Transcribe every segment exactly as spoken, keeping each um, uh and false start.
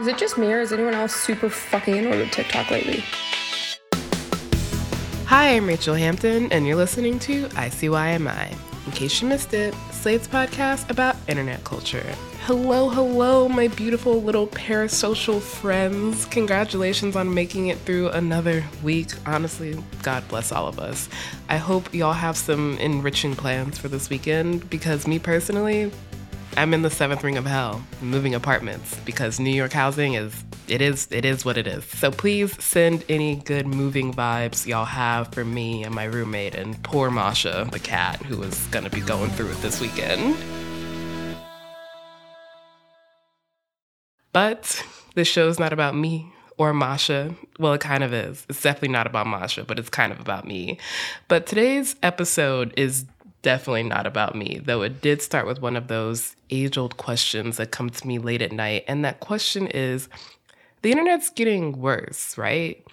Is it just me or is anyone else super fucking annoyed with TikTok lately? Hi, I'm Rachel Hampton, and you're listening to I See Why Am I. In case you missed it, Slate's podcast about internet culture. Hello, hello, my beautiful little parasocial friends. Congratulations on making it through another week. Honestly, God bless all of us. I hope y'all have some enriching plans for this weekend, because me personally, I'm in the seventh ring of hell, moving apartments, because New York housing is, it is, it is what it is. So please send any good moving vibes y'all have for me and my roommate and poor Masha, the cat, who is going to be going through it this weekend. But this show's not about me or Masha. Well, it kind of is. It's definitely not about Masha, but it's kind of about me. But today's episode is definitely not about me, though it did start with one of those age-old questions that come to me late at night. And that question is, the internet's getting worse, right?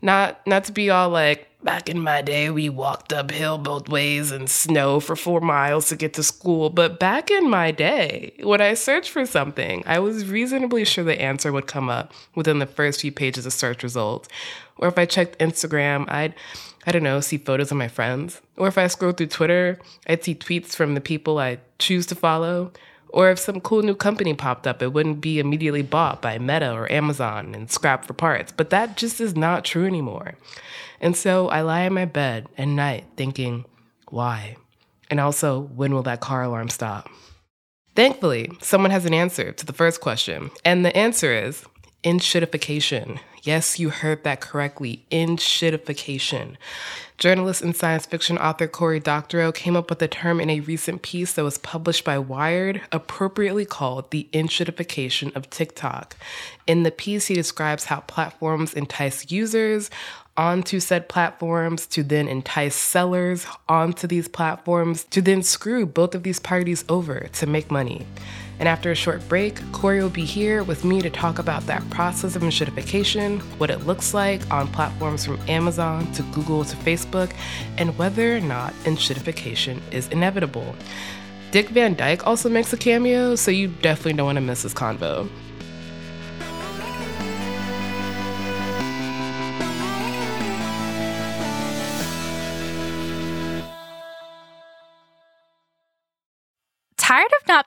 Not not to be all like, back in my day, we walked uphill both ways in snow for four miles to get to school. But back in my day, when I searched for something, I was reasonably sure the answer would come up within the first few pages of search results. Or if I checked Instagram, I'd... I don't know, see photos of my friends. Or if I scroll through Twitter, I'd see tweets from the people I choose to follow. Or if some cool new company popped up, it wouldn't be immediately bought by Meta or Amazon and scrapped for parts. But that just is not true anymore. And so I lie in my bed at night thinking, why? And also, when will that car alarm stop? Thankfully, someone has an answer to the first question. And the answer is enshittification. Yes, you heard that correctly, enshittification. Journalist and science fiction author Cory Doctorow came up with the term in a recent piece that was published by Wired, appropriately called the enshittification of TikTok. In the piece, he describes how platforms entice users onto said platforms to then entice sellers onto these platforms to then screw both of these parties over to make money. And after a short break, Cory will be here with me to talk about that process of enshittification, what it looks like on platforms from Amazon to Google to Facebook, and whether or not enshittification is inevitable. Dick Van Dyke also makes a cameo, so you definitely don't want to miss this convo. Tired of not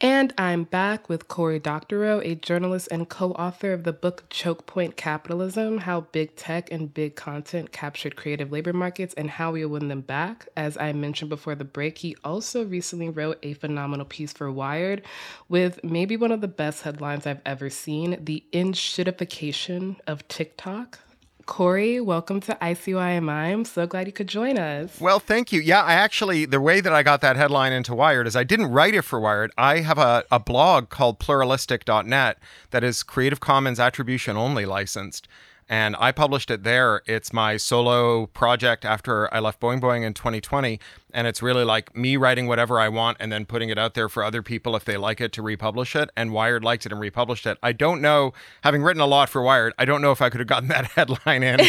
And I'm back with Cory Doctorow, a journalist and co-author of the book Chokepoint Capitalism, How Big Tech and Big Content Captured Creative Labor Markets and How We Win Them Back. As I mentioned before the break, he also recently wrote a phenomenal piece for Wired with maybe one of the best headlines I've ever seen, The Enshittification of TikTok. Cory, welcome to I See Why Am I. I'm so glad you could join us. Well, thank you. Yeah, I actually, the way that I got that headline into Wired is I didn't write it for Wired. I have a, a blog called pluralistic dot net that is Creative Commons Attribution Only licensed. And I published it there. It's my solo project after I left Boing Boing in twenty twenty. And it's really like me writing whatever I want and then putting it out there for other people if they like it to republish it. And Wired liked it and republished it. I don't know, having written a lot for Wired, I don't know if I could have gotten that headline in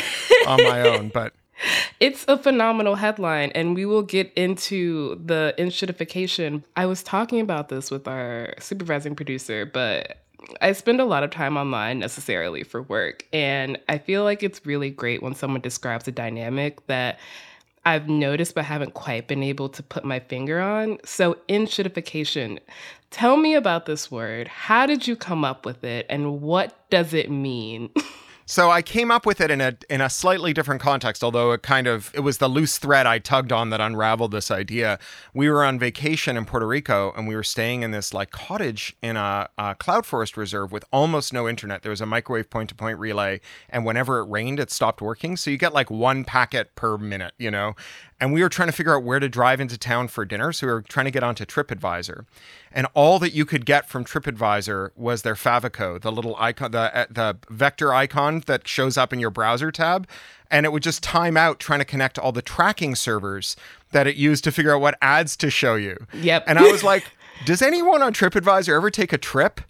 on my own, but... It's a phenomenal headline, and we will get into the enshittification. I was talking about this with our supervising producer, but... I spend a lot of time online necessarily for work, and I feel like it's really great when someone describes a dynamic that I've noticed but haven't quite been able to put my finger on. So enshittification, tell me about this word. How did you come up with it, and what does it mean? So I came up with it in a in a slightly different context, although it kind of, it was the loose thread I tugged on that unraveled this idea. We were on vacation in Puerto Rico, and we were staying in this like cottage in a, a cloud forest reserve with almost no internet. There was a microwave point-to-point relay, and whenever it rained, it stopped working. So you get like one packet per minute, you know? And we were trying to figure out where to drive into town for dinner, so we were trying to get onto TripAdvisor. And all that you could get from TripAdvisor was their favicon, the little icon, the the vector icon that shows up in your browser tab. And it would just time out trying to connect all the tracking servers that it used to figure out what ads to show you. Yep. And I was like, does anyone on TripAdvisor ever take a trip?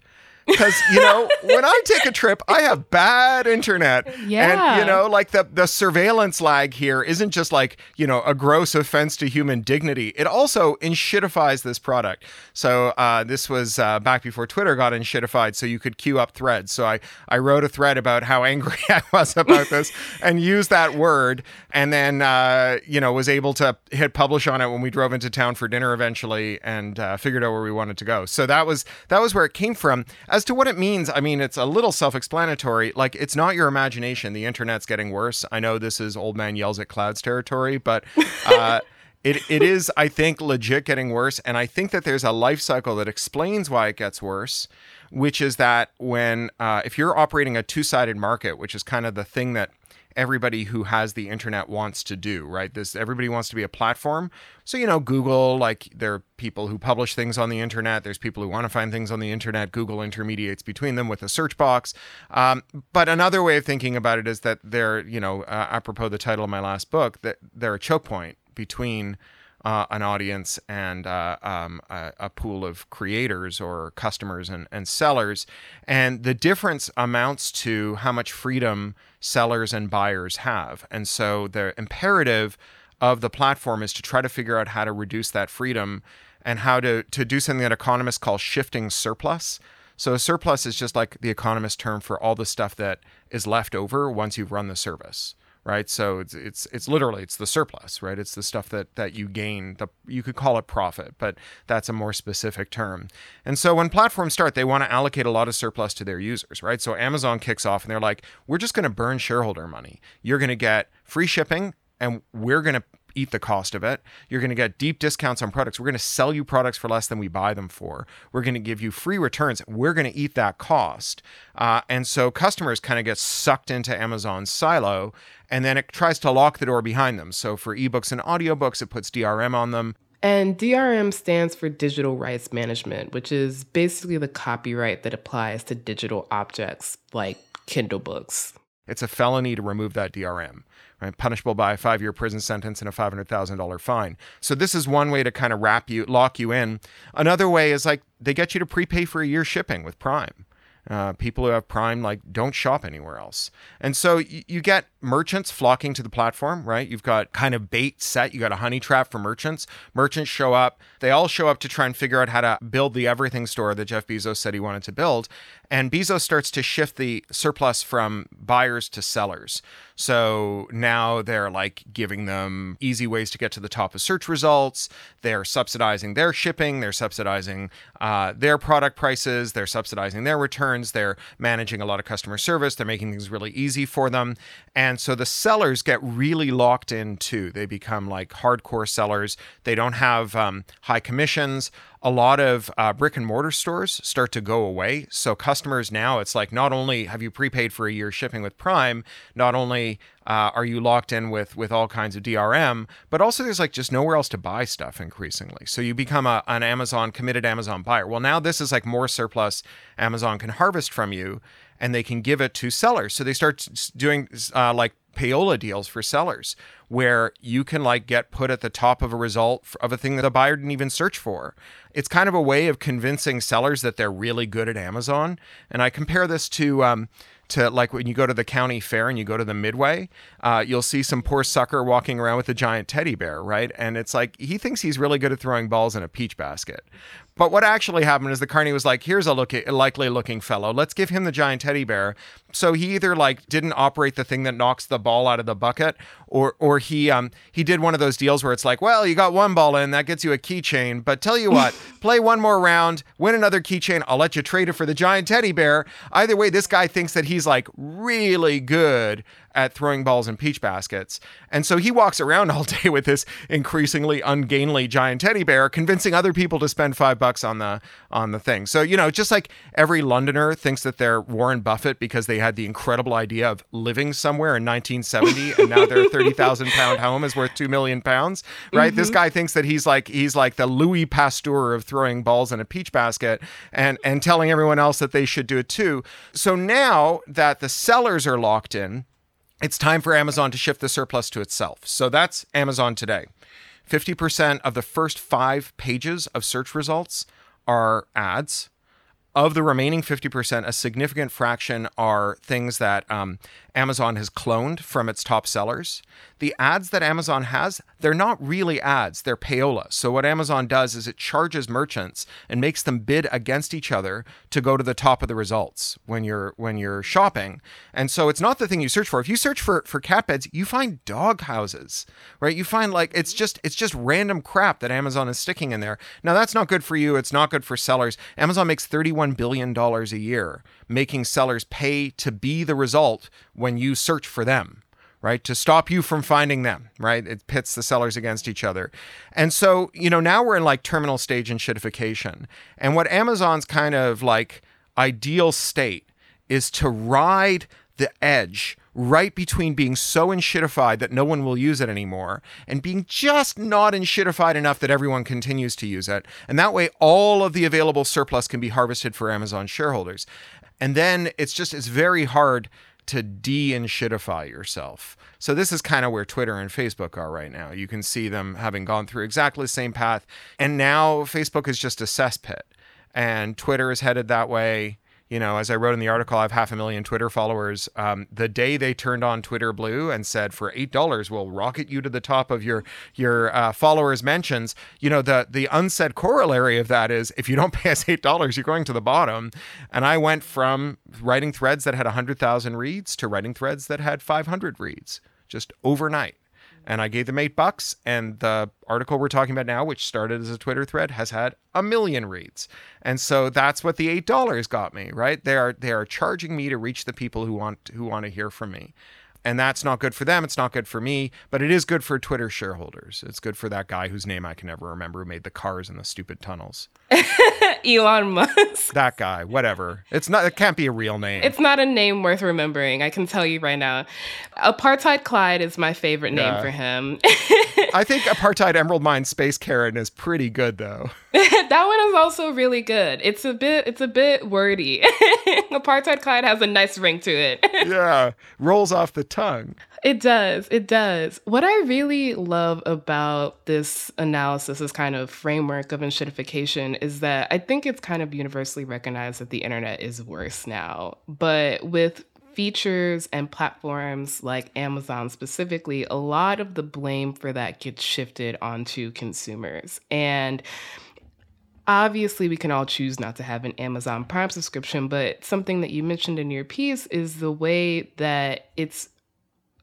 Because, you know, when I take a trip, I have bad internet. Yeah. And, you know, like the, the surveillance lag here isn't just like, you know, a gross offense to human dignity. It also enshittifies this product. So uh, this was uh, back before Twitter got enshittified, so you could queue up threads. So I, I wrote a thread about how angry I was about this and used that word, and then, uh, you know, was able to hit publish on it when we drove into town for dinner eventually and uh, figured out where we wanted to go. So that was, that was where it came from. As As to what it means, I mean, it's a little self-explanatory. Like, it's not your imagination. The internet's getting worse. I know this is old man yells at clouds territory, but uh, it it is, I think, legit getting worse. And I think that there's a life cycle that explains why it gets worse, which is that when uh, if you're operating a two-sided market, which is kind of the thing that everybody who has the internet wants to do, right? This everybody wants to be a platform. So, you know, Google, like there are people who publish things on the internet. There's people who want to find things on the internet. Google intermediates between them with a search box. Um, but another way of thinking about it is that there, you know, uh, apropos the title of my last book, that they're a choke point between uh, an audience and uh, um, a, a pool of creators or customers and, and sellers. And the difference amounts to how much freedom sellers and buyers have. And so the imperative of the platform is to try to figure out how to reduce that freedom and how to, to do something that economists call shifting surplus. So a surplus is just like the economist term for all the stuff that is left over once you've run the service, right? So it's it's it's literally, it's the surplus, right? It's the stuff that that you gain. The, you could call it profit, but that's a more specific term. And so when platforms start, they want to allocate a lot of surplus to their users, right? So Amazon kicks off and they're like, we're just going to burn shareholder money. You're going to get free shipping and we're going to eat the cost of it. You're going to get deep discounts on products. We're going to sell you products for less than we buy them for. We're going to give you free returns. We're going to eat that cost. Uh, and so customers kind of get sucked into Amazon's silo, and then it tries to lock the door behind them. So for ebooks and audiobooks, it puts D R M on them. And D R M stands for digital rights management, which is basically the copyright that applies to digital objects like Kindle books. It's a felony to remove that D R M, right? Punishable by a five-year prison sentence and a five hundred thousand dollars fine. So this is one way to kind of wrap you, lock you in. Another way is like they get you to prepay for a year's shipping with Prime. Uh, people who have Prime like don't shop anywhere else. And so y- you get merchants flocking to the platform, right? You've got kind of bait set. You got a honey trap for merchants. Merchants show up. They all show up to try and figure out how to build the everything store that Jeff Bezos said he wanted to build. And Bezos starts to shift the surplus from buyers to sellers. So now they're like giving them easy ways to get to the top of search results. They're subsidizing their shipping. They're subsidizing uh, their product prices. They're subsidizing their returns. They're managing a lot of customer service. They're making things really easy for them. And so the sellers get really locked in too. They become like hardcore sellers. They don't have um, high commissions. A lot of uh, brick and mortar stores start to go away. So customers now, it's like, not only have you prepaid for a year shipping with Prime, not only uh, are you locked in with with all kinds of D R M, but also there's like just nowhere else to buy stuff increasingly. So you become a, an Amazon, committed Amazon buyer. Well, now this is like more surplus Amazon can harvest from you, and they can give it to sellers. So they start doing uh, like payola deals for sellers, where you can like get put at the top of a result of a thing that a buyer didn't even search for. It's kind of a way of convincing sellers that they're really good at Amazon. And I compare this to um, to like when you go to the county fair and you go to the Midway, uh, you'll see some poor sucker walking around with a giant teddy bear, right? And it's like, he thinks he's really good at throwing balls in a peach basket. But what actually happened is the carny was like, here's a look- likely looking fellow. Let's give him the giant teddy bear. So he either like didn't operate the thing that knocks the ball out of the bucket, or or he um he did one of those deals where it's like, well, you got one ball in, that gets you a keychain. But tell you what, play one more round, win another keychain. I'll let you trade it for the giant teddy bear. Either way, this guy thinks that he's like really good at throwing balls in peach baskets. And so he walks around all day with this increasingly ungainly giant teddy bear, convincing other people to spend five bucks on the on the thing. So, you know, just like every Londoner thinks that they're Warren Buffett because they had the incredible idea of living somewhere in nineteen seventy, and now their thirty thousand pound home is worth two million pounds, right? Mm-hmm. This guy thinks that he's like he's like the Louis Pasteur of throwing balls in a peach basket and, and telling everyone else that they should do it too. So now that the sellers are locked in, it's time for Amazon to shift the surplus to itself. So that's Amazon today. fifty percent of the first five pages of search results are ads. Of the remaining fifty percent, a significant fraction are things that um, Amazon has cloned from its top sellers. The ads that Amazon has, they're not really ads, they're payola. So what Amazon does is it charges merchants and makes them bid against each other to go to the top of the results when you're when you're shopping. And so it's not the thing you search for. If you search for for cat beds, you find dog houses, right? You find like it's just it's just random crap that Amazon is sticking in there. Now that's not good for you, it's not good for sellers. Amazon makes thirty-one billion dollars a year making sellers pay to be the result when you search for them, right? To stop you from finding them, right? It pits the sellers against each other. And so, you know, now we're in like terminal stage and shitification. And what Amazon's kind of like ideal state is to ride the edge right between being so enshittified that no one will use it anymore and being just not enshittified enough that everyone continues to use it. And that way, all of the available surplus can be harvested for Amazon shareholders. And then it's just, it's very hard to de-enshittify yourself. So this is kind of where Twitter and Facebook are right now. You can see them having gone through exactly the same path. And now Facebook is just a cesspit. And Twitter is headed that way. You know, as I wrote in the article, I have half a million Twitter followers. Um, the day they turned on Twitter Blue and said, for eight dollars, we'll rocket you to the top of your your uh, followers' mentions. You know, the the unsaid corollary of that is, if you don't pay us eight dollars, you're going to the bottom. And I went from writing threads that had one hundred thousand reads to writing threads that had five hundred reads just overnight. And I gave them eight bucks. And the article we're talking about now, which started as a Twitter thread, has had a million reads. And so that's what the eight dollars got me, right? They are they are charging me to reach the people who want who want to hear from me. And that's not good for them. It's not good for me, but it is good for Twitter shareholders. It's good for that guy whose name I can never remember who made the cars and the stupid tunnels. Elon Musk. That guy, whatever. It's not. It can't be a real name. It's not a name worth remembering. I can tell you right now. Apartheid Clyde is my favorite name yeah. for him. I think Apartheid Emerald Mine Space Karen is pretty good though. That one is also really good. It's a bit. It's a bit wordy. Apartheid Clyde has a nice ring to it. Yeah, rolls off the tongue. It does. It does. What I really love about this analysis, this kind of framework of enshittification, is that I think it's kind of universally recognized that the internet is worse now. But with features and platforms like Amazon specifically, a lot of the blame for that gets shifted onto consumers. And obviously, we can all choose not to have an Amazon Prime subscription, but something that you mentioned in your piece is the way that it's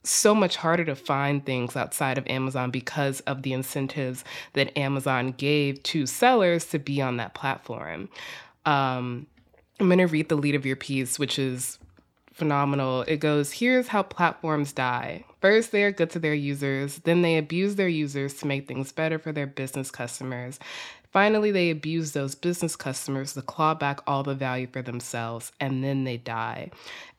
so much harder to find things outside of Amazon because of the incentives that Amazon gave to sellers to be on that platform. Um, I'm going to read the lead of your piece, which is phenomenal. It goes, here's how platforms die. First, they are good to their users. Then they abuse their users to make things better for their business customers. Finally, they abuse those business customers to claw back all the value for themselves, and then they die.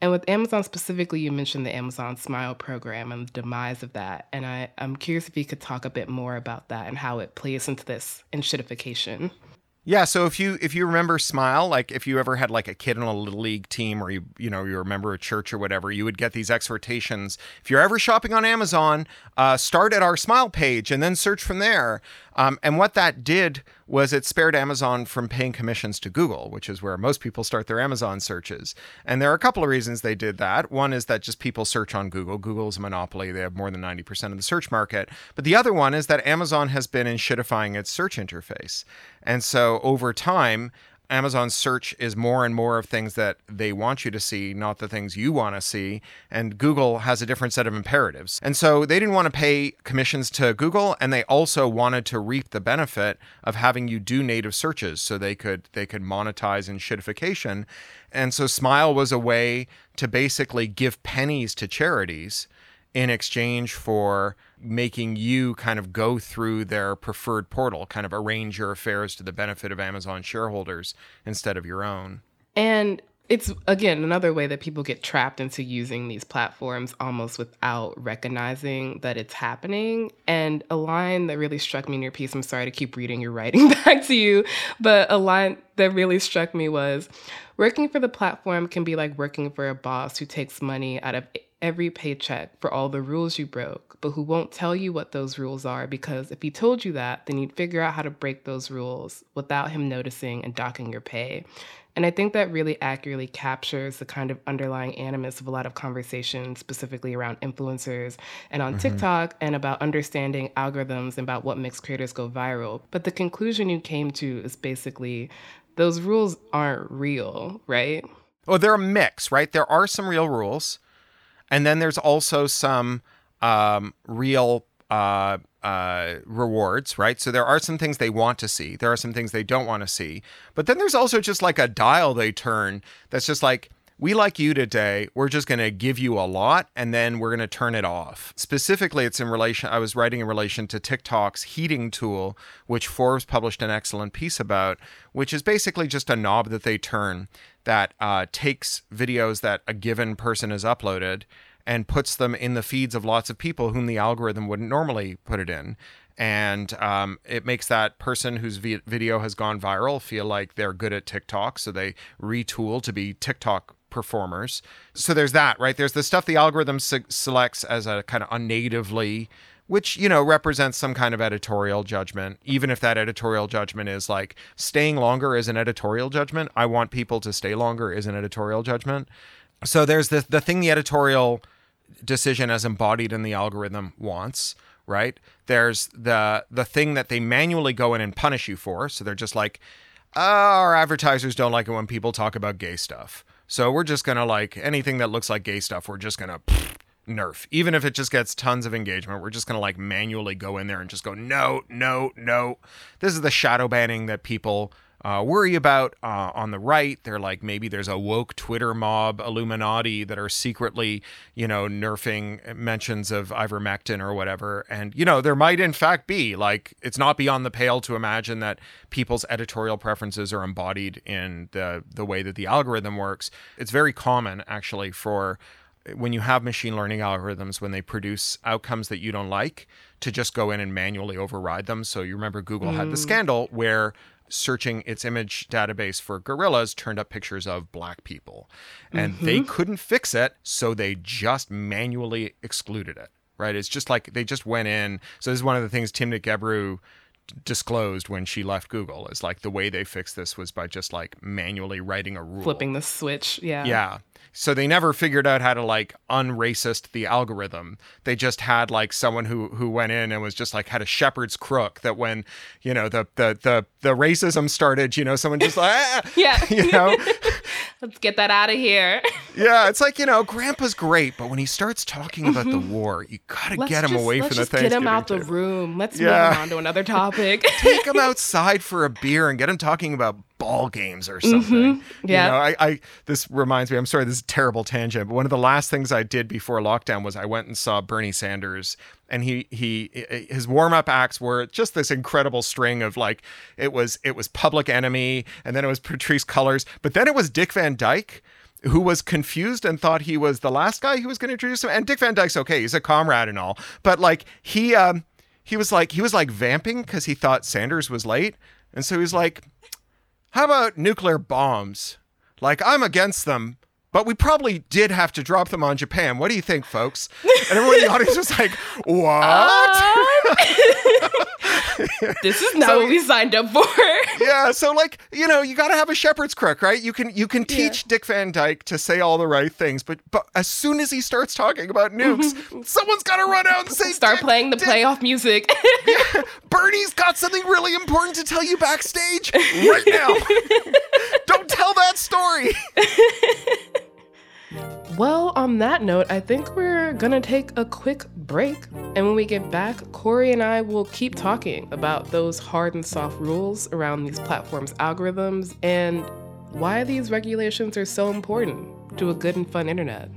And with Amazon specifically, you mentioned the Amazon Smile program and the demise of that. And I, I'm curious if you could talk a bit more about that and how it plays into this enshittification. Yeah, so if you if you remember Smile, like if you ever had like a kid on a little league team, or you you know you were a member of church or whatever, you would get these exhortations. If you're ever shopping on Amazon, uh, start at our Smile page and then search from there. Um, and what that did was it spared Amazon from paying commissions to Google, which is where most people start their Amazon searches. And there are a couple of reasons they did that. One is that just people search on Google. Google is a monopoly. They have more than ninety percent of the search market. But the other one is that Amazon has been enshittifying its search interface. And so over time, Amazon's search is more and more of things that they want you to see, not the things you want to see. And Google has a different set of imperatives. And so they didn't want to pay commissions to Google, and they also wanted to reap the benefit of having you do native searches so they could they could monetize enshittification. And so Smile was a way to basically give pennies to charities in exchange for making you kind of go through their preferred portal, kind of arrange your affairs to the benefit of Amazon shareholders instead of your own. And it's, again, another way that people get trapped into using these platforms almost without recognizing that it's happening. And a line that really struck me in your piece, I'm sorry to keep reading your writing back to you, but a line that really struck me was, working for the platform can be like working for a boss who takes money out of every paycheck for all the rules you broke, but who won't tell you what those rules are, because if he told you that, then you'd figure out how to break those rules without him noticing and docking your pay. And I think that really accurately captures the kind of underlying animus of a lot of conversations, specifically around influencers and on mm-hmm. TikTok, and about understanding algorithms and about what makes creators go viral. But the conclusion you came to is basically those rules aren't real, right? Well, they're a mix, right? There are some real rules. And then there's also some um, real uh, uh, rewards, right? So there are some things they want to see. There are some things they don't want to see. But then there's also just like a dial they turn that's just like, we like you today. We're just going to give you a lot, and then we're going to turn it off. Specifically, it's in relation, I was writing in relation to TikTok's heating tool, which Forbes published an excellent piece about, which is basically just a knob that they turn that uh, takes videos that a given person has uploaded and puts them in the feeds of lots of people whom the algorithm wouldn't normally put it in. And um, it makes that person whose vi- video has gone viral feel like they're good at TikTok, so they retool to be TikTok performers. So there's that, right? There's the stuff the algorithm se- selects as a kind of unnatively, which, you know, represents some kind of editorial judgment, even if that editorial judgment is like staying longer is an editorial judgment. I want people to stay longer is an editorial judgment. So there's the the thing the editorial decision as embodied in the algorithm wants, right? There's the the thing that they manually go in and punish you for. So they're just like, oh, our advertisers don't like it when people talk about gay stuff. So we're just going to, like, anything that looks like gay stuff, we're just going to nerf. Even if it just gets tons of engagement, we're just going to, like, manually go in there and just go, no, no, no. This is the shadow banning that people uh, worry about uh, on the right. They're like, maybe there's a woke Twitter mob Illuminati that are secretly, you know, nerfing mentions of ivermectin or whatever. And, you know, there might in fact be, like, it's not beyond the pale to imagine that people's editorial preferences are embodied in the the way that the algorithm works. It's very common, actually, for when you have machine learning algorithms, when they produce outcomes that you don't like, to just go in and manually override them. So you remember Google mm. had the scandal where searching its image database for gorillas turned up pictures of black people, and mm-hmm. they couldn't fix it, so they just manually excluded it, right? It's just like they just went in. So this is one of the things Timnit Gebru disclosed when she left Google, is like the way they fixed this was by just like manually writing a rule. Flipping the switch. Yeah. Yeah. So they never figured out how to like unracist the algorithm. They just had like someone who, who went in and was just like had a shepherd's crook that when, you know, the, the, the, the racism started, you know, someone just like, ah! Yeah, you know, let's get that out of here. Yeah. It's like, you know, grandpa's great, but when he starts talking about the war, you got to get him just, away from the Thanksgiving table. Let's get him out the room. Let's yeah. move on to another topic. Take him outside for a beer and get him talking about ball games or something. Mm-hmm. Yeah. You know, I, I, this reminds me, I'm sorry, this is a terrible tangent, but one of the last things I did before lockdown was I went and saw Bernie Sanders, and he, he, his warm-up acts were just this incredible string of like, it was, it was Public Enemy, and then it was Patrice Cullors, but then it was Dick Van Dyke, who was confused and thought he was the last guy who was going to introduce him. And Dick Van Dyke's okay, he's a comrade and all, but like he, um, he was like, he was like vamping because he thought Sanders was late. And so he was like, how about nuclear bombs? Like, I'm against them, but we probably did have to drop them on Japan. What do you think, folks? And everyone in the audience was like, what? Um, this is not so, what we signed up for. Yeah. So like, you know, you got to have a shepherd's crook, right? You can, you can teach yeah. Dick Van Dyke to say all the right things, but, but as soon as he starts talking about nukes, mm-hmm. someone's got to run out and say, start Dick, playing the Dick. playoff music. Yeah, Bernie's got something really important to tell you backstage right now. Don't tell that story. Well, on that note, I think we're going to take a quick break. And when we get back, Cory and I will keep talking about those hard and soft rules around these platforms' algorithms and why these regulations are so important to a good and fun internet.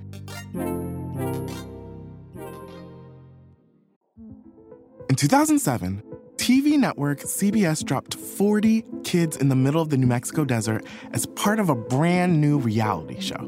In two thousand seven, T V network C B S dropped forty kids in the middle of the New Mexico desert as part of a brand new reality show.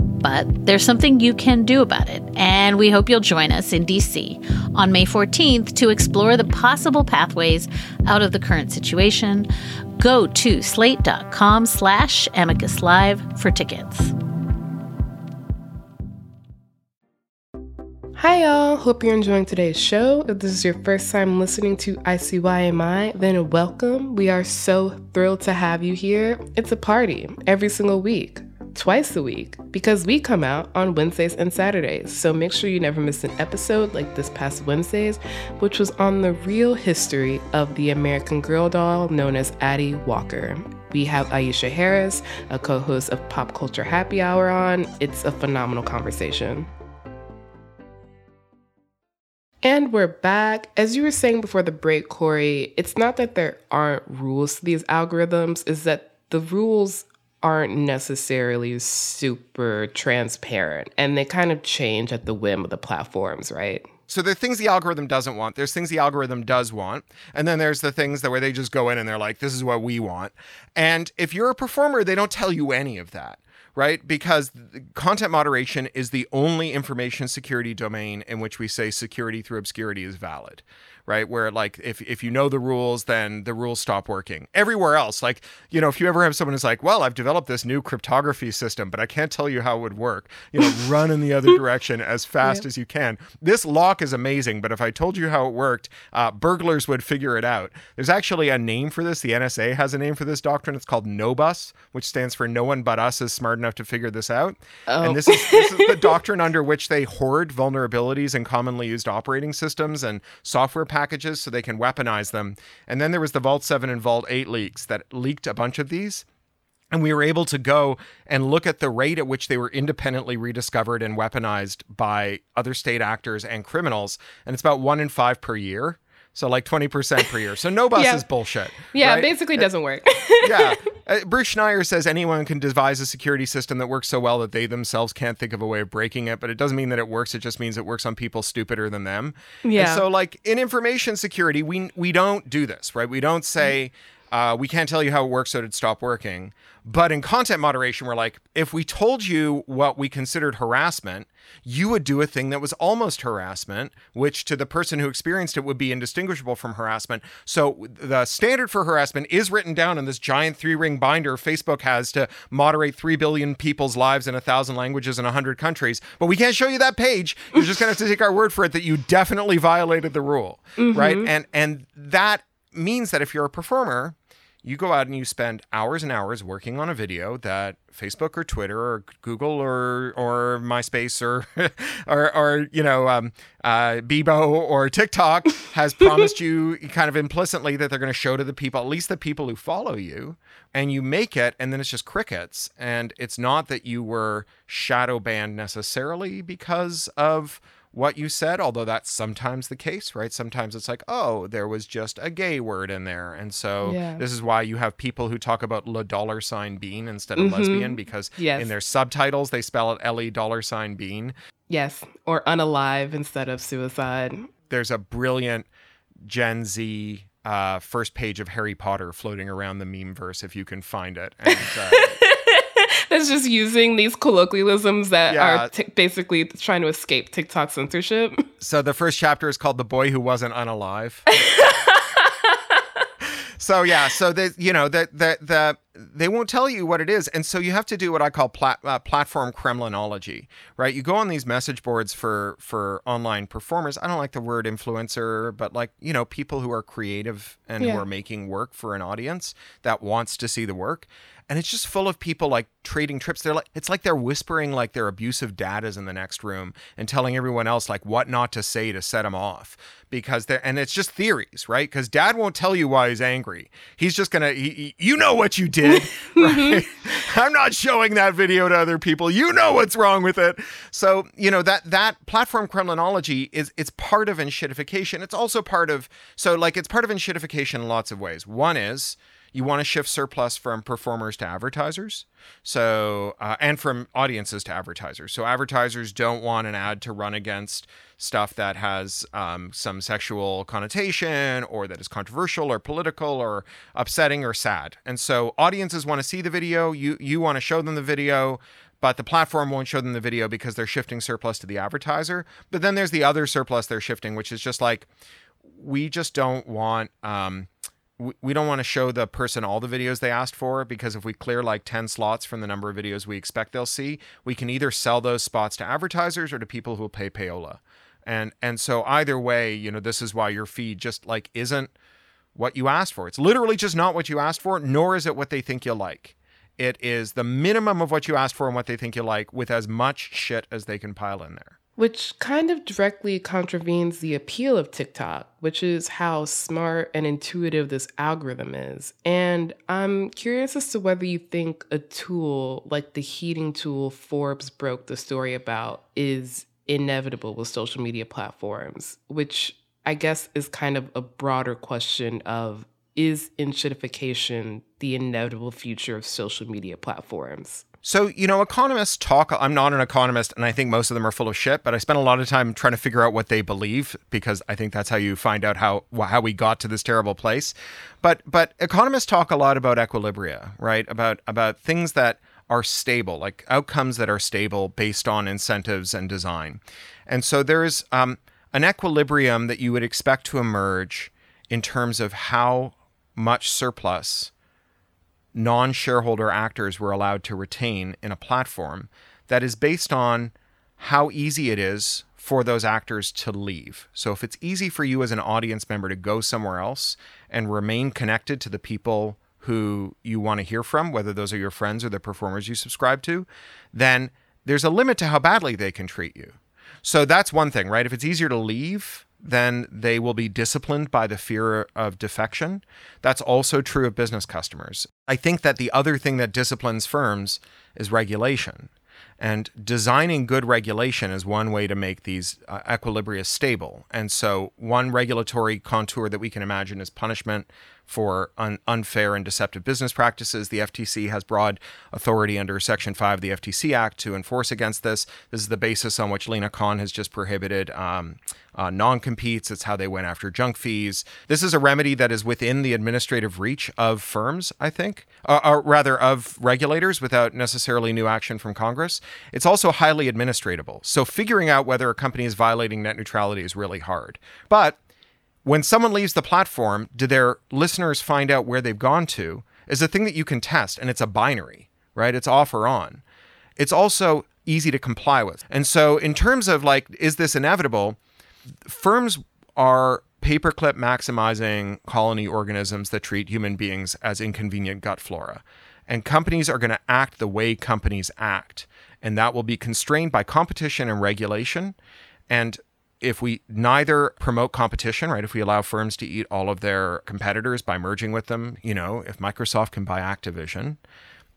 But there's something you can do about it, and we hope you'll join us in D C on May fourteenth to explore the possible pathways out of the current situation. Go to slate.com slash amicus live for tickets. Hi, y'all. Hope you're enjoying today's show. If this is your first time listening to I See Why Am I, then welcome. We are so thrilled to have you here. It's a party every single week, twice a week, because we come out on Wednesdays and Saturdays. So make sure you never miss an episode like this past Wednesday's, which was on the real history of the American Girl doll known as Addie Walker. We have Aisha Harris, a co-host of Pop Culture Happy Hour, on. It's a phenomenal conversation. And we're back. As you were saying before the break, Cory, it's not that there aren't rules to these algorithms, it's that the rules aren't necessarily super transparent, and they kind of change at the whim of the platforms, right? So there are things the algorithm doesn't want. There's things the algorithm does want. And then there's the things that where they just go in and they're like, this is what we want. And if you're a performer, they don't tell you any of that. right? Because content moderation is the only information security domain in which we say security through obscurity is valid, right? Where like, if, if you know the rules, then the rules stop working. Everywhere else, like, you know, if you ever have someone who's like, well, I've developed this new cryptography system, but I can't tell you how it would work, you know, run in the other direction as fast yeah. as you can. This lock is amazing, but if I told you how it worked, uh, burglars would figure it out. There's actually a name for this. The N S A has a name for this doctrine. It's called NOBUS, which stands for No One But Us Is Smart Enough to Figure This Out. Oh. And this is, this is the doctrine under which they hoard vulnerabilities in commonly used operating systems and software packages so they can weaponize them. And then there was the Vault seven and Vault eight leaks that leaked a bunch of these. And we were able to go and look at the rate at which they were independently rediscovered and weaponized by other state actors and criminals. And it's about one in five per year. So like twenty percent per year. So NOBUS yeah. is bullshit. Yeah, right? It basically doesn't work. yeah. Uh, Bruce Schneier says anyone can devise a security system that works so well that they themselves can't think of a way of breaking it. But it doesn't mean that it works. It just means it works on people stupider than them. Yeah. And so like in information security, we we don't do this, right? We don't say, uh, we can't tell you how it works so it'd stop working. But in content moderation, we're like, if we told you what we considered harassment, you would do a thing that was almost harassment, which to the person who experienced it would be indistinguishable from harassment. So the standard for harassment is written down in this giant three-ring binder Facebook has to moderate three billion people's lives in one thousand languages in one hundred countries. But we can't show you that page. You're just going to have to take our word for it that you definitely violated the rule, mm-hmm. right? And and that means that if you're a performer, you go out and you spend hours and hours working on a video that Facebook or Twitter or Google or or MySpace or or, or you know um, uh, Bebo or TikTok has promised you kind of implicitly that they're going to show to the people, at least the people who follow you, and you make it, and then it's just crickets. And it's not that you were shadow banned necessarily because of what you said, although that's sometimes the case, right? Sometimes it's like, oh, there was just a gay word in there. And so yeah. this is why you have people who talk about le dollar sign bean instead of mm-hmm. lesbian, because yes. in their subtitles, they spell it L E dollar sign bean. Yes, or unalive instead of suicide. There's a brilliant Gen Z uh, first page of Harry Potter floating around the meme verse, if you can find it. And uh, that's just using these colloquialisms that yeah. are t- basically trying to escape TikTok censorship. So the first chapter is called The Boy Who Wasn't Unalive. So yeah, so they, you know, that the, the, they won't tell you what it is. And so you have to do what I call plat, uh, platform Kremlinology, right? You go on these message boards for, for online performers. I don't like the word influencer, but like, you know, people who are creative and yeah. who are making work for an audience that wants to see the work. And it's just full of people like trading trips. They're like, it's like they're whispering like their abusive dad is in the next room and telling everyone else like what not to say to set him off, because they're, and it's just theories, right? Because dad won't tell you why he's angry. He's just gonna, he, he, you know what you did, right? I'm not showing that video to other people. You know what's wrong with it. So, you know, that that platform Kremlinology is, it's part of enshittification. It's also part of, so like it's part of enshittification in lots of ways. One is, you want to shift surplus from performers to advertisers, so uh, and from audiences to advertisers. So advertisers don't want an ad to run against stuff that has um, some sexual connotation or that is controversial or political or upsetting or sad. And so audiences want to see the video. You you want to show them the video. But the platform won't show them the video because they're shifting surplus to the advertiser. But then there's the other surplus they're shifting, which is just like, we just don't want... Um, we don't want to show the person all the videos they asked for, because if we clear like ten slots from the number of videos we expect they'll see, we can either sell those spots to advertisers or to people who will pay payola. And and so either way, you know, this is why your feed just like isn't what you asked for. It's literally just not what you asked for, nor is it what they think you'll like. It is the minimum of what you asked for and what they think you'll like, with as much shit as they can pile in there. Which kind of directly contravenes the appeal of TikTok, which is how smart and intuitive this algorithm is. And I'm curious as to whether you think a tool like the heating tool Forbes broke the story about is inevitable with social media platforms, which I guess is kind of a broader question of, is enshittification the inevitable future of social media platforms? So, you know, economists talk, I'm not an economist, and I think most of them are full of shit, but I spent a lot of time trying to figure out what they believe, because I think that's how you find out how how we got to this terrible place. But but economists talk a lot about equilibria, right? About about things that are stable, like outcomes that are stable based on incentives and design. And so there is um, an equilibrium that you would expect to emerge in terms of how much surplus non-shareholder actors were allowed to retain in a platform that is based on how easy it is for those actors to leave. So if it's easy for you as an audience member to go somewhere else and remain connected to the people who you want to hear from, whether those are your friends or the performers you subscribe to, then there's a limit to how badly they can treat you. So that's one thing, right? If it's easier to leave, then they will be disciplined by the fear of defection. That's also true of business customers. I think that the other thing that disciplines firms is regulation. And designing good regulation is one way to make these uh, equilibria stable. And so one regulatory contour that we can imagine is punishment for un- unfair and deceptive business practices. The F T C has broad authority under Section five of the F T C Act to enforce against this. This is the basis on which Lena Khan has just prohibited um, uh, non-competes. It's how they went after junk fees. This is a remedy that is within the administrative reach of firms, I think, uh, or rather of regulators without necessarily new action from Congress. It's also highly administratable. So figuring out whether a company is violating net neutrality is really hard. But when someone leaves the platform, do their listeners find out where they've gone to is a thing that you can test, and it's a binary, right? It's off or on. It's also easy to comply with. And so in terms of like, is this inevitable? Firms are paperclip maximizing colony organisms that treat human beings as inconvenient gut flora. And companies are going to act the way companies act. And that will be constrained by competition and regulation. And if we neither promote competition, right, if we allow firms to eat all of their competitors by merging with them, you know, if Microsoft can buy Activision,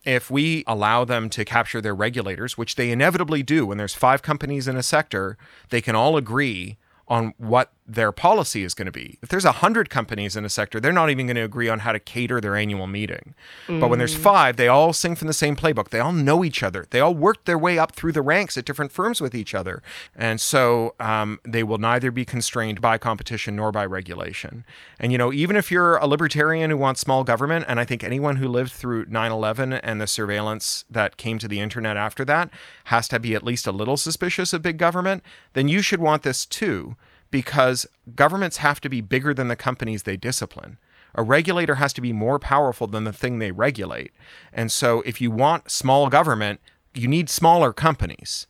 if we allow them to capture their regulators, which they inevitably do when there's five companies in a sector, they can all agree on what their policy is going to be. If there's one hundred companies in a sector, they're not even going to agree on how to cater their annual meeting. Mm. But when there's five, they all sing from the same playbook. They all know each other. They all worked their way up through the ranks at different firms with each other. And so um, they will neither be constrained by competition nor by regulation. And, you know, even if you're a libertarian who wants small government, and I think anyone who lived through nine eleven and the surveillance that came to the internet after that has to be at least a little suspicious of big government, then you should want this too. Because governments have to be bigger than the companies they discipline. A regulator has to be more powerful than the thing they regulate. And so if you want small government, you need smaller companies.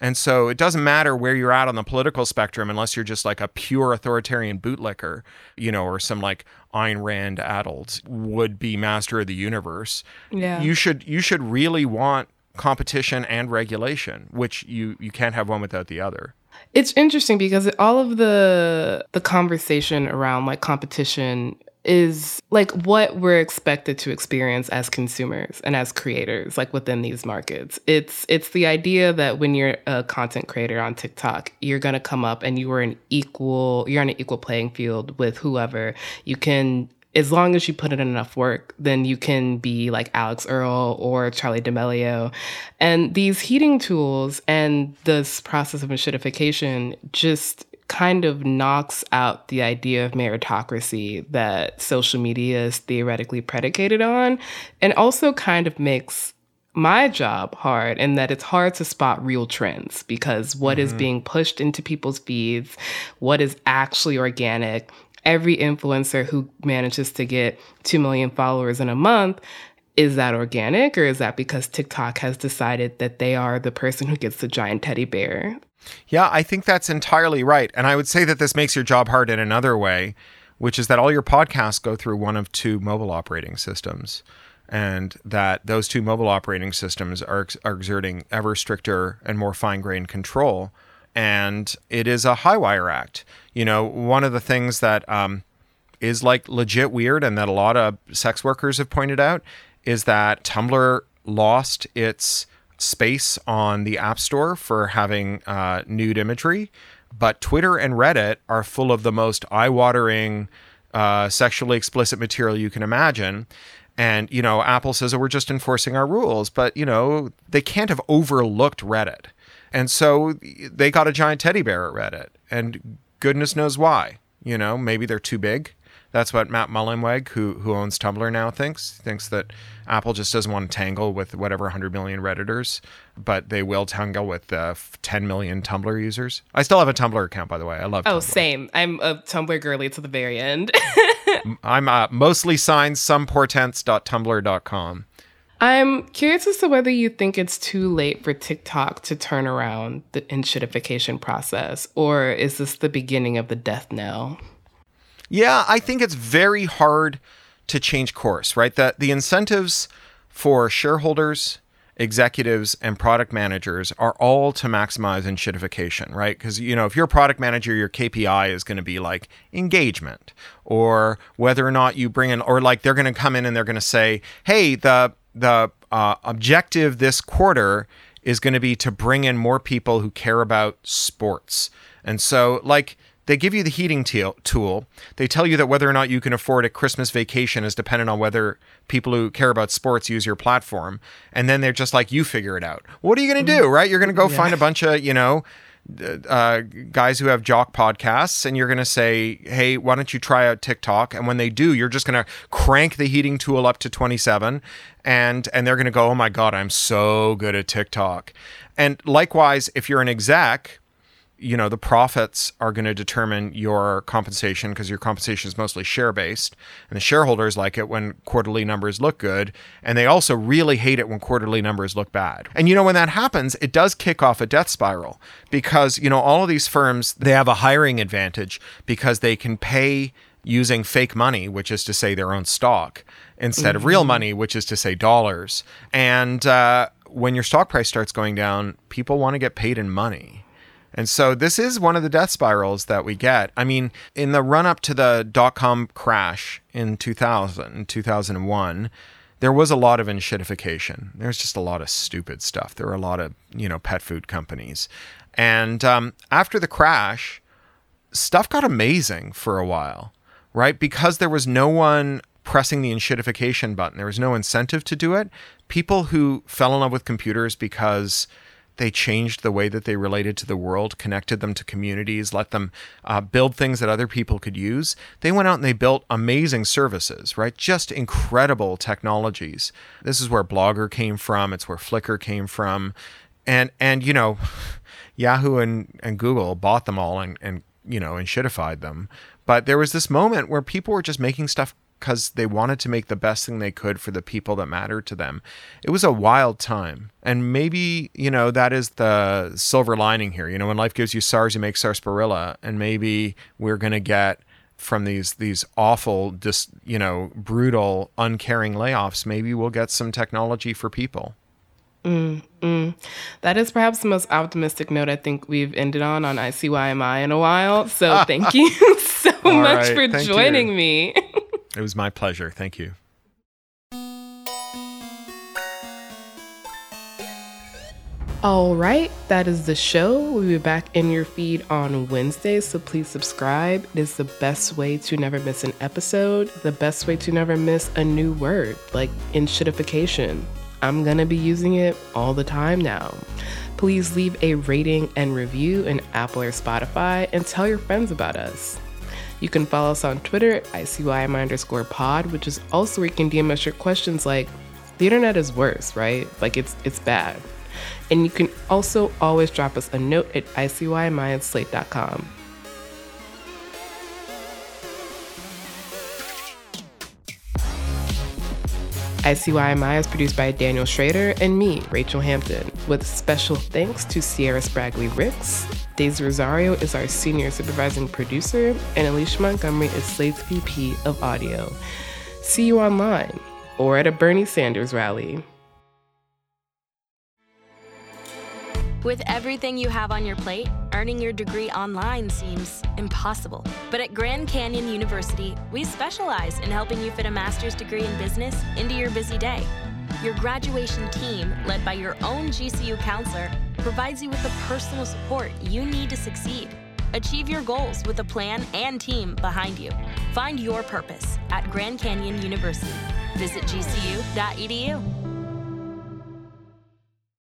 And so it doesn't matter where you're at on the political spectrum, unless you're just like a pure authoritarian bootlicker, you know, or some like Ayn Rand addled would-be master of the universe. Yeah. You should you should really want competition and regulation, which you, you can't have one without the other. It's interesting because all of the the conversation around like competition is like what we're expected to experience as consumers and as creators, like within these markets. It's it's the idea that when you're a content creator on TikTok, you're going to come up and you are an equal you're on an equal playing field with whoever. You can, as long as you put in enough work, then you can be like Alex Earl or Charli D'Amelio. And these heating tools and this process of machinification just kind of knocks out the idea of meritocracy that social media is theoretically predicated on, and also kind of makes my job hard, and that it's hard to spot real trends because what mm-hmm. is being pushed into people's feeds, what is actually organic. Every influencer who manages to get two million followers in a month, is that organic, or is that because TikTok has decided that they are the person who gets the giant teddy bear? Yeah, I think that's entirely right. And I would say that this makes your job hard in another way, which is that all your podcasts go through one of two mobile operating systems, and that those two mobile operating systems are, are exerting ever stricter and more fine-grained control. And it is a high wire act. You know, one of the things that um, is like legit weird and that a lot of sex workers have pointed out is that Tumblr lost its space on the App Store for having uh, nude imagery. But Twitter and Reddit are full of the most eye-watering, uh, sexually explicit material you can imagine. And, you know, Apple says, oh, we're just enforcing our rules. But, you know, they can't have overlooked Reddit. And so they got a giant teddy bear at Reddit, and goodness knows why. You know, maybe they're too big. That's what Matt Mullenweg, who who owns Tumblr now, thinks. He thinks that Apple just doesn't want to tangle with whatever one hundred million Redditors, but they will tangle with uh, ten million Tumblr users. I still have a Tumblr account, by the way. I love Tumblr. Oh, same. I'm a Tumblr girly to the very end. I'm uh, mostly signs, some portents dot tumblr dot com. I'm curious as to whether you think it's too late for TikTok to turn around the enshittification process, or is this the beginning of the death knell? Yeah, I think it's very hard to change course, right? That the incentives for shareholders, executives, and product managers are all to maximize enshittification, right? Because, you know, if you're a product manager, your K P I is going to be like engagement, or whether or not you bring in, or like they're going to come in and they're going to say, hey, the The uh, objective this quarter is going to be to bring in more people who care about sports. And so, like, they give you the heating te- tool. They tell you that whether or not you can afford a Christmas vacation is dependent on whether people who care about sports use your platform. And then they're just like, you figure it out. What are you going to do, right? You're going to go yeah. find a bunch of, you know, uh, guys who have jock podcasts, and you're going to say, hey, why don't you try out TikTok? And when they do, you're just going to crank the heating tool up to twenty-seven. And and they're going to go, oh my God, I'm so good at TikTok. And likewise, if you're an exec, you know, the profits are going to determine your compensation, because your compensation is mostly share-based. And the shareholders like it when quarterly numbers look good. And they also really hate it when quarterly numbers look bad. And, you know, when that happens, it does kick off a death spiral, because, you know, all of these firms, they have a hiring advantage because they can pay using fake money, which is to say their own stock, instead mm-hmm. of real money, which is to say dollars. And uh, when your stock price starts going down, people want to get paid in money. And so this is one of the death spirals that we get. I mean, in the run up to the dot-com crash in two thousand, two thousand one, there was a lot of enshittification. There's just a lot of stupid stuff. There were a lot of, you know, pet food companies. And um, after the crash, stuff got amazing for a while, right? Because there was no one pressing the enshittification button. There was no incentive to do it. People who fell in love with computers because they changed the way that they related to the world, connected them to communities, let them uh, build things that other people could use. They went out and they built amazing services, right? Just incredible technologies. This is where Blogger came from. It's where Flickr came from. And, and you know, Yahoo and, and Google bought them all and, and, you know, and shitified them. But there was this moment where people were just making stuff because they wanted to make the best thing they could for the people that mattered to them. It was a wild time. And maybe, you know, that is the silver lining here. You know, when life gives you SARS, you make sarsaparilla. And maybe we're going to get from these these awful, just, you know, brutal, uncaring layoffs, maybe we'll get some technology for people. Mm, mm. That is perhaps the most optimistic note I think we've ended on on I See Why Am I in a while. So thank you so All much right, for thank joining you. me. It was my pleasure. Thank you. All right. That is the show. We'll be back in your feed on Wednesday, so please subscribe. It is the best way to never miss an episode, the best way to never miss a new word, like enshittification. I'm going to be using it all the time now. Please leave a rating and review in Apple or Spotify and tell your friends about us. You can follow us on Twitter at I C Y M I underscore pod, which is also where you can D M us your questions like, the internet is worse, right? Like, it's it's bad. And you can also always drop us a note at I C Y M I at slate dot com. I C Y M I is produced by Daniel Schrader and me, Rachel Hampton, with special thanks to Sierra Spragley-Ricks. Daisy Rosario is our senior supervising producer, and Alicia Montgomery is Slate's V P of audio. See you online or at a Bernie Sanders rally. With everything you have on your plate, earning your degree online seems impossible. But at Grand Canyon University, we specialize in helping you fit a master's degree in business into your busy day. Your graduation team, led by your own G C U counselor, provides you with the personal support you need to succeed. Achieve your goals with a plan and team behind you. Find your purpose at Grand Canyon University. Visit G C U dot e d u.